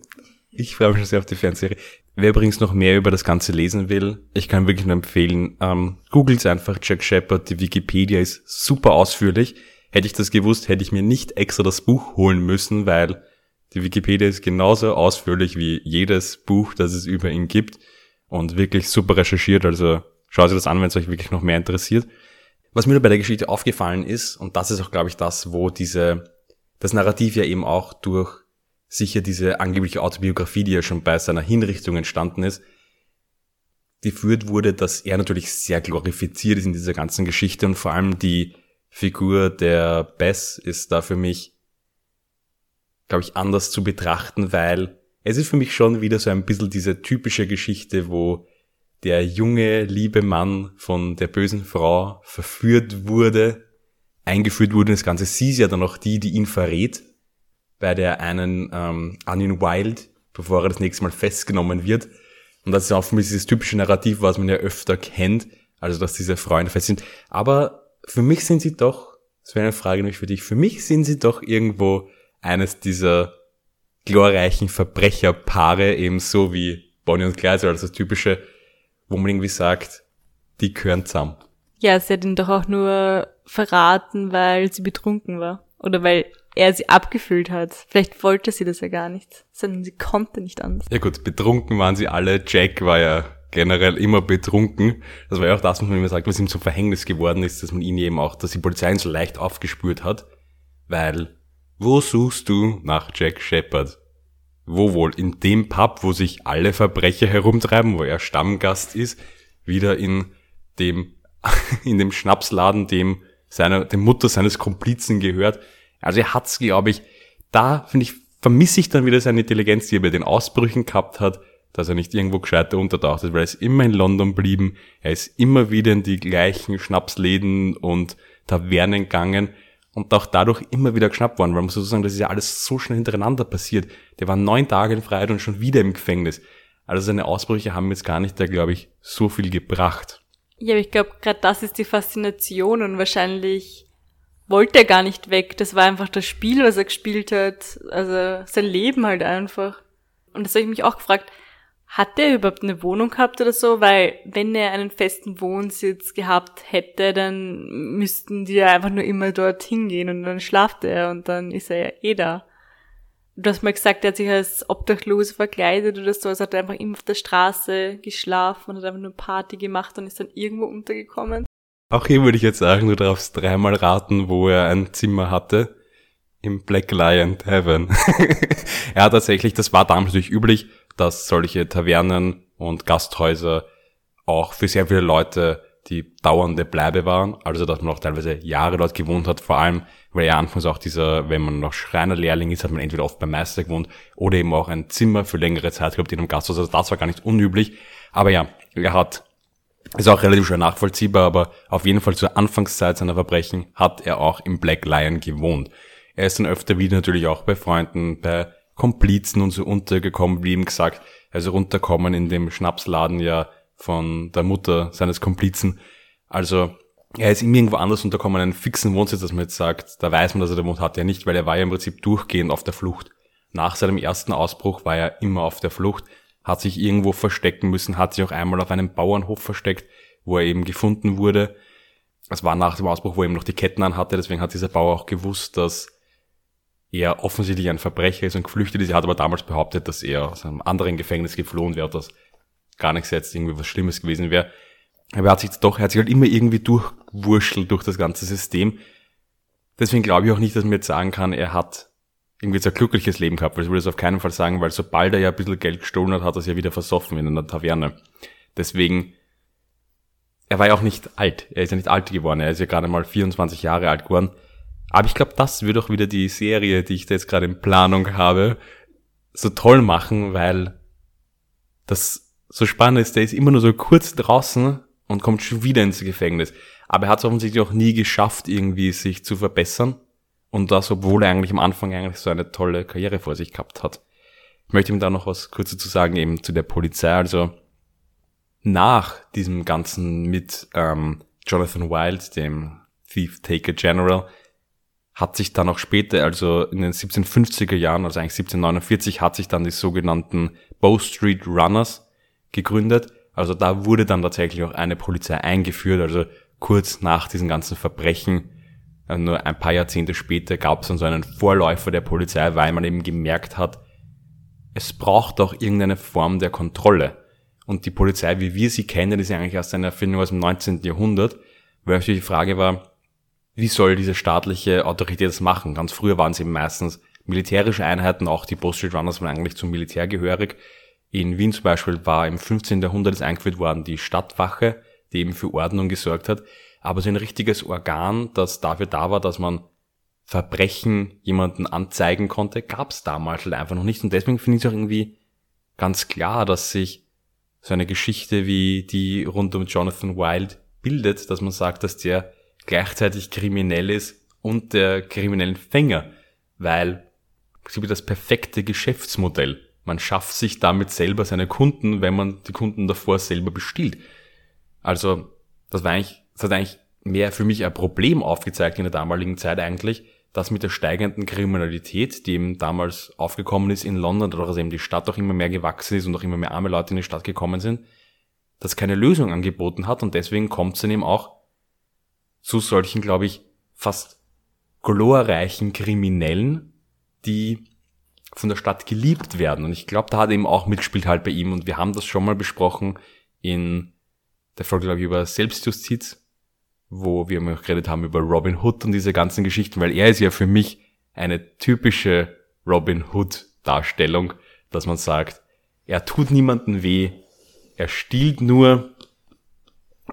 Ich freue mich schon sehr auf die Fernsehserie. Wer übrigens noch mehr über das Ganze lesen will, ich kann wirklich nur empfehlen, ähm, googelt einfach Jack Sheppard, die Wikipedia ist super ausführlich. Hätte ich das gewusst, hätte ich mir nicht extra das Buch holen müssen, weil die Wikipedia ist genauso ausführlich wie jedes Buch, das es über ihn gibt und wirklich super recherchiert, also schaut euch das an, wenn es euch wirklich noch mehr interessiert. Was mir bei der Geschichte aufgefallen ist, und das ist auch, glaube ich, das, wo diese, das Narrativ ja eben auch durch sicher diese angebliche Autobiografie, die ja schon bei seiner Hinrichtung entstanden ist, geführt wurde, dass er natürlich sehr glorifiziert ist in dieser ganzen Geschichte und vor allem die Figur der Bess ist da für mich, glaube ich, anders zu betrachten, weil es ist für mich schon wieder so ein bisschen diese typische Geschichte, wo der junge, liebe Mann von der bösen Frau verführt wurde, eingeführt wurde. Das Ganze, sie ist ja dann auch die, die ihn verrät, bei der einen ähm, Onion Wild, bevor er das nächste Mal festgenommen wird. Und das ist auch für mich dieses typische Narrativ, was man ja öfter kennt, also dass diese Freunde fest sind. Aber für mich sind sie doch, das wäre eine Frage nämlich für dich, für mich sind sie doch irgendwo eines dieser glorreichen Verbrecherpaare, eben so wie Bonnie und Clyde, also das typische, wo man irgendwie sagt, die gehören zusammen. Ja, sie hat ihn doch auch nur verraten, weil sie betrunken war. Oder weil er sie abgefüllt hat. Vielleicht wollte sie das ja gar nicht, sondern sie konnte nicht anders. Ja gut, betrunken waren sie alle. Jack war ja generell immer betrunken. Das war ja auch das, was man immer sagt, was ihm zum Verhängnis geworden ist, dass man ihn eben auch, dass die Polizei ihn so leicht aufgespürt hat. Weil, wo suchst du nach Jack Sheppard? Wo wohl? In dem Pub, wo sich alle Verbrecher herumtreiben, wo er Stammgast ist, wieder in dem in dem Schnapsladen, dem seiner, der Mutter seines Komplizen gehört. Also er hat's, glaube ich, da, finde ich, vermisse ich dann wieder seine Intelligenz, die er bei den Ausbrüchen gehabt hat, dass er nicht irgendwo gescheiter untertaucht ist, weil er ist immer in London blieben, er ist immer wieder in die gleichen Schnapsläden und Tavernen gegangen und auch dadurch immer wieder geschnappt worden, weil man muss so sagen, das ist ja alles so schnell hintereinander passiert. Der war neun Tage in Freiheit und schon wieder im Gefängnis. Also seine Ausbrüche haben jetzt gar nicht da, glaube ich, so viel gebracht. Ja, aber ich glaube, gerade das ist die Faszination und wahrscheinlich wollte er gar nicht weg. Das war einfach das Spiel, was er gespielt hat. Also sein Leben halt einfach. Und das habe ich mich auch gefragt, hat er überhaupt eine Wohnung gehabt oder so? Weil wenn er einen festen Wohnsitz gehabt hätte, dann müssten die ja einfach nur immer dorthin gehen und dann schlaft er und dann ist er ja eh da. Du hast mal gesagt, er hat sich als Obdachlose verkleidet oder so, also hat er einfach immer auf der Straße geschlafen und hat einfach nur Party gemacht und ist dann irgendwo untergekommen. Auch hier würde ich jetzt sagen, du darfst dreimal raten, wo er ein Zimmer hatte. Im Black Lion Tavern. Ja, tatsächlich, das war damals natürlich üblich, dass solche Tavernen und Gasthäuser auch für sehr viele Leute die dauernde Bleibe waren, also dass man auch teilweise Jahre dort gewohnt hat, vor allem, weil ja anfangs auch dieser, wenn man noch Schreinerlehrling ist, hat man entweder oft beim Meister gewohnt oder eben auch ein Zimmer für längere Zeit gehabt in einem Gasthaus, also das war gar nicht unüblich, aber ja, er hat, ist auch relativ schwer nachvollziehbar, aber auf jeden Fall zur Anfangszeit seiner Verbrechen hat er auch im Black Lion gewohnt. Er ist dann öfter wieder natürlich auch bei Freunden, bei Komplizen und so untergekommen, wie ihm gesagt, also runterkommen in dem Schnapsladen ja, von der Mutter seines Komplizen. Also er ist irgendwo anders unterkommen, einen fixen Wohnsitz, dass man jetzt sagt, da weiß man, dass er da wohnt, hat er nicht, weil er war ja im Prinzip durchgehend auf der Flucht. Nach seinem ersten Ausbruch war er immer auf der Flucht, hat sich irgendwo verstecken müssen, hat sich auch einmal auf einem Bauernhof versteckt, wo er eben gefunden wurde. Das war nach dem Ausbruch, wo er eben noch die Ketten an hatte, deswegen hat dieser Bauer auch gewusst, dass er offensichtlich ein Verbrecher ist und geflüchtet ist. Er hat aber damals behauptet, dass er aus einem anderen Gefängnis geflohen wäre, das gar nichts jetzt irgendwie was Schlimmes gewesen wäre. Aber er hat sich doch, er hat sich halt immer irgendwie durchwurschtelt durch das ganze System. Deswegen glaube ich auch nicht, dass man jetzt sagen kann, er hat irgendwie so ein glückliches Leben gehabt, weil ich würde es auf keinen Fall sagen, weil sobald er ja ein bisschen Geld gestohlen hat, hat er es ja wieder versoffen in einer Taverne. Deswegen, er war ja auch nicht alt, er ist ja nicht alt geworden, er ist ja gerade mal vierundzwanzig Jahre alt geworden. Aber ich glaube, das wird auch wieder die Serie, die ich da jetzt gerade in Planung habe, so toll machen, weil das so spannend ist, der ist immer nur so kurz draußen und kommt schon wieder ins Gefängnis. Aber er hat es offensichtlich auch nie geschafft, irgendwie sich zu verbessern. Und das, obwohl er eigentlich am Anfang eigentlich so eine tolle Karriere vor sich gehabt hat. Ich möchte ihm da noch was kurz zu sagen, eben zu der Polizei. Also nach diesem Ganzen mit ähm, Jonathan Wild, dem Thief-Taker General, hat sich dann auch später, also in den siebzehnhundertfünfziger Jahren, also eigentlich siebzehnhundertneunundvierzig, hat sich dann die sogenannten Bow Street Runners gegründet, also da wurde dann tatsächlich auch eine Polizei eingeführt, also kurz nach diesen ganzen Verbrechen, nur ein paar Jahrzehnte später gab es dann so einen Vorläufer der Polizei, weil man eben gemerkt hat, es braucht auch irgendeine Form der Kontrolle. Und die Polizei, wie wir sie kennen, ist ja eigentlich erst eine Erfindung aus dem neunzehnten Jahrhundert, weil natürlich die Frage war, wie soll diese staatliche Autorität das machen? Ganz früher waren es eben meistens militärische Einheiten, auch die Bow Street Runners waren eigentlich zum Militär gehörig. In Wien zum Beispiel war im fünfzehnten Jahrhundert ist eingeführt worden die Stadtwache, die eben für Ordnung gesorgt hat, aber so ein richtiges Organ, das dafür da war, dass man Verbrechen jemanden anzeigen konnte, gab es damals halt einfach noch nicht. Und deswegen finde ich es auch irgendwie ganz klar, dass sich so eine Geschichte wie die rund um Jonathan Wild bildet, dass man sagt, dass der gleichzeitig kriminell ist und der kriminellen Fänger, weil es ist das perfekte Geschäftsmodell. Man schafft sich damit selber seine Kunden, wenn man die Kunden davor selber bestiehlt. Also, das war eigentlich, das hat eigentlich mehr für mich ein Problem aufgezeigt in der damaligen Zeit eigentlich, dass mit der steigenden Kriminalität, die eben damals aufgekommen ist in London, dadurch, dass eben die Stadt auch immer mehr gewachsen ist und auch immer mehr arme Leute in die Stadt gekommen sind, das keine Lösung angeboten hat, und deswegen kommt es dann eben auch zu solchen, glaube ich, fast glorreichen Kriminellen, die von der Stadt geliebt werden. Und ich glaube, da hat eben auch mitgespielt halt bei ihm, und wir haben das schon mal besprochen in der Folge, glaube ich, über Selbstjustiz, wo wir auch geredet haben über Robin Hood und diese ganzen Geschichten, weil er ist ja für mich eine typische Robin Hood-Darstellung, dass man sagt, er tut niemandem weh, er stiehlt nur,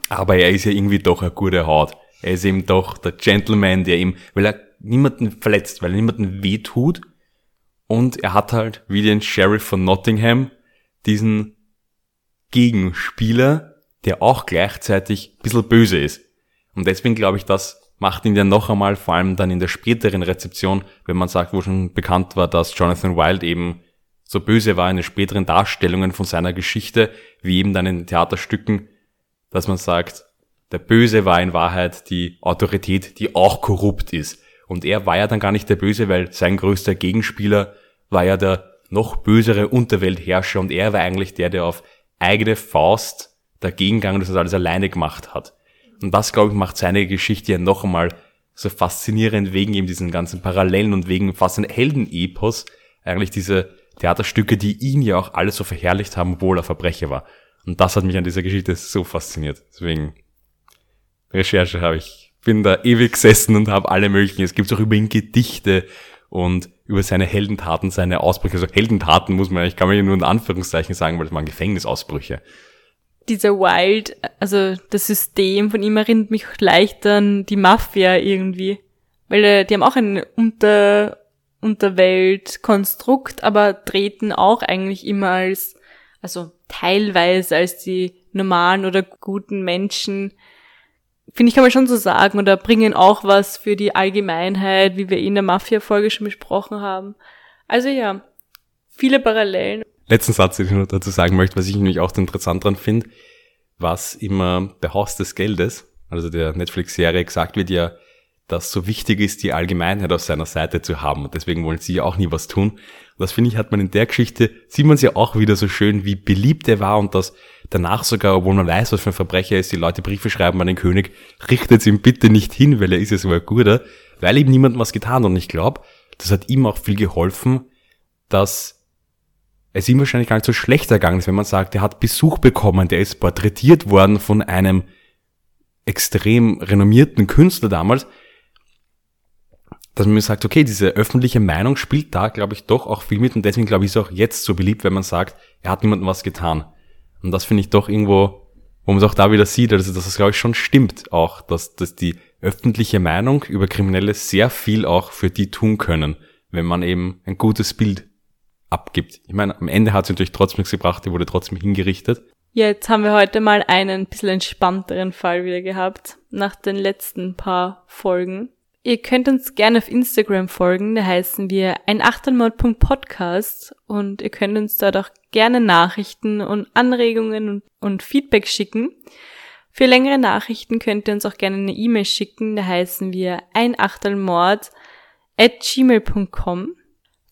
aber er ist ja irgendwie doch eine gute Haut. Er ist eben doch der Gentleman, der ihm, weil er niemanden verletzt, weil er niemanden weh tut, und er hat halt, wie den Sheriff von Nottingham, diesen Gegenspieler, der auch gleichzeitig ein bisschen böse ist. Und deswegen glaube ich, das macht ihn dann noch einmal, vor allem dann in der späteren Rezeption, wenn man sagt, wo schon bekannt war, dass Jonathan Wild eben so böse war in den späteren Darstellungen von seiner Geschichte, wie eben dann in den Theaterstücken, dass man sagt, der Böse war in Wahrheit die Autorität, die auch korrupt ist. Und er war ja dann gar nicht der Böse, weil sein größter Gegenspieler war ja der noch bösere Unterweltherrscher, und er war eigentlich der, der auf eigene Faust dagegen gegangen ist und das alles alleine gemacht hat. Und das, glaube ich, macht seine Geschichte ja noch einmal so faszinierend, wegen eben diesen ganzen Parallelen und wegen fast einem Heldenepos, eigentlich diese Theaterstücke, die ihn ja auch alle so verherrlicht haben, obwohl er Verbrecher war. Und das hat mich an dieser Geschichte so fasziniert. Deswegen, Recherche habe ich, bin da ewig gesessen und habe alle möglichen, es gibt auch über ihn Gedichte und über seine Heldentaten, seine Ausbrüche. Also Heldentaten muss man, ich kann mir nur in Anführungszeichen sagen, weil es waren Gefängnisausbrüche. Dieser Wild, also das System von ihm erinnert mich leicht an die Mafia irgendwie. Weil äh, die haben auch ein Unter, Unterweltkonstrukt, aber treten auch eigentlich immer als, also teilweise als die normalen oder guten Menschen, finde ich, kann man schon so sagen, oder bringen auch was für die Allgemeinheit, wie wir in der Mafia-Folge schon besprochen haben. Also ja, viele Parallelen. Letzten Satz, den ich noch dazu sagen möchte, was ich nämlich auch interessant dran finde, was immer bei Haus des Geldes, also der Netflix-Serie, gesagt wird ja, dass so wichtig ist, die Allgemeinheit auf seiner Seite zu haben. Und deswegen wollen sie ja auch nie was tun. Und das, finde ich, hat man in der Geschichte, sieht man es ja auch wieder so schön, wie beliebt er war, und dass danach sogar, obwohl man weiß, was für ein Verbrecher er ist, die Leute Briefe schreiben an den König, richtet ihm bitte nicht hin, weil er ist ja sogar ein Guter, weil ihm niemand was getan. Und ich glaube, das hat ihm auch viel geholfen, dass es ihm wahrscheinlich gar nicht so schlecht ergangen ist, wenn man sagt, er hat Besuch bekommen, der ist porträtiert worden von einem extrem renommierten Künstler damals, dass man sagt, okay, diese öffentliche Meinung spielt da, glaube ich, doch auch viel mit, und deswegen, glaube ich, ist er auch jetzt so beliebt, wenn man sagt, er hat niemandem was getan. Und das finde ich doch irgendwo, wo man es auch da wieder sieht, also dass das, glaube ich, schon stimmt auch, dass, dass die öffentliche Meinung über Kriminelle sehr viel auch für die tun können, wenn man eben ein gutes Bild abgibt. Ich meine, am Ende hat sie natürlich trotzdem nichts gebracht, die wurde trotzdem hingerichtet. Jetzt haben wir heute mal einen bisschen entspannteren Fall wieder gehabt, nach den letzten paar Folgen. Ihr könnt uns gerne auf Instagram folgen, da heißen wir ein Achtelmord Punkt podcast, und ihr könnt uns dort auch gerne Nachrichten und Anregungen und, und Feedback schicken. Für längere Nachrichten könnt ihr uns auch gerne eine E-Mail schicken, da heißen wir ein Achtelmord at gmail Punkt com.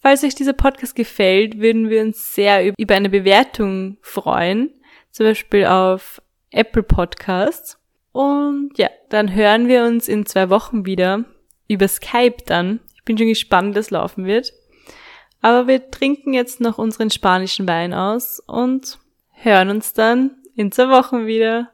Falls euch dieser Podcast gefällt, würden wir uns sehr über eine Bewertung freuen, zum Beispiel auf Apple Podcasts. Und ja, dann hören wir uns in zwei Wochen wieder, über Skype dann. Ich bin schon gespannt, wie das laufen wird. Aber wir trinken jetzt noch unseren spanischen Wein aus und hören uns dann in zwei Wochen wieder.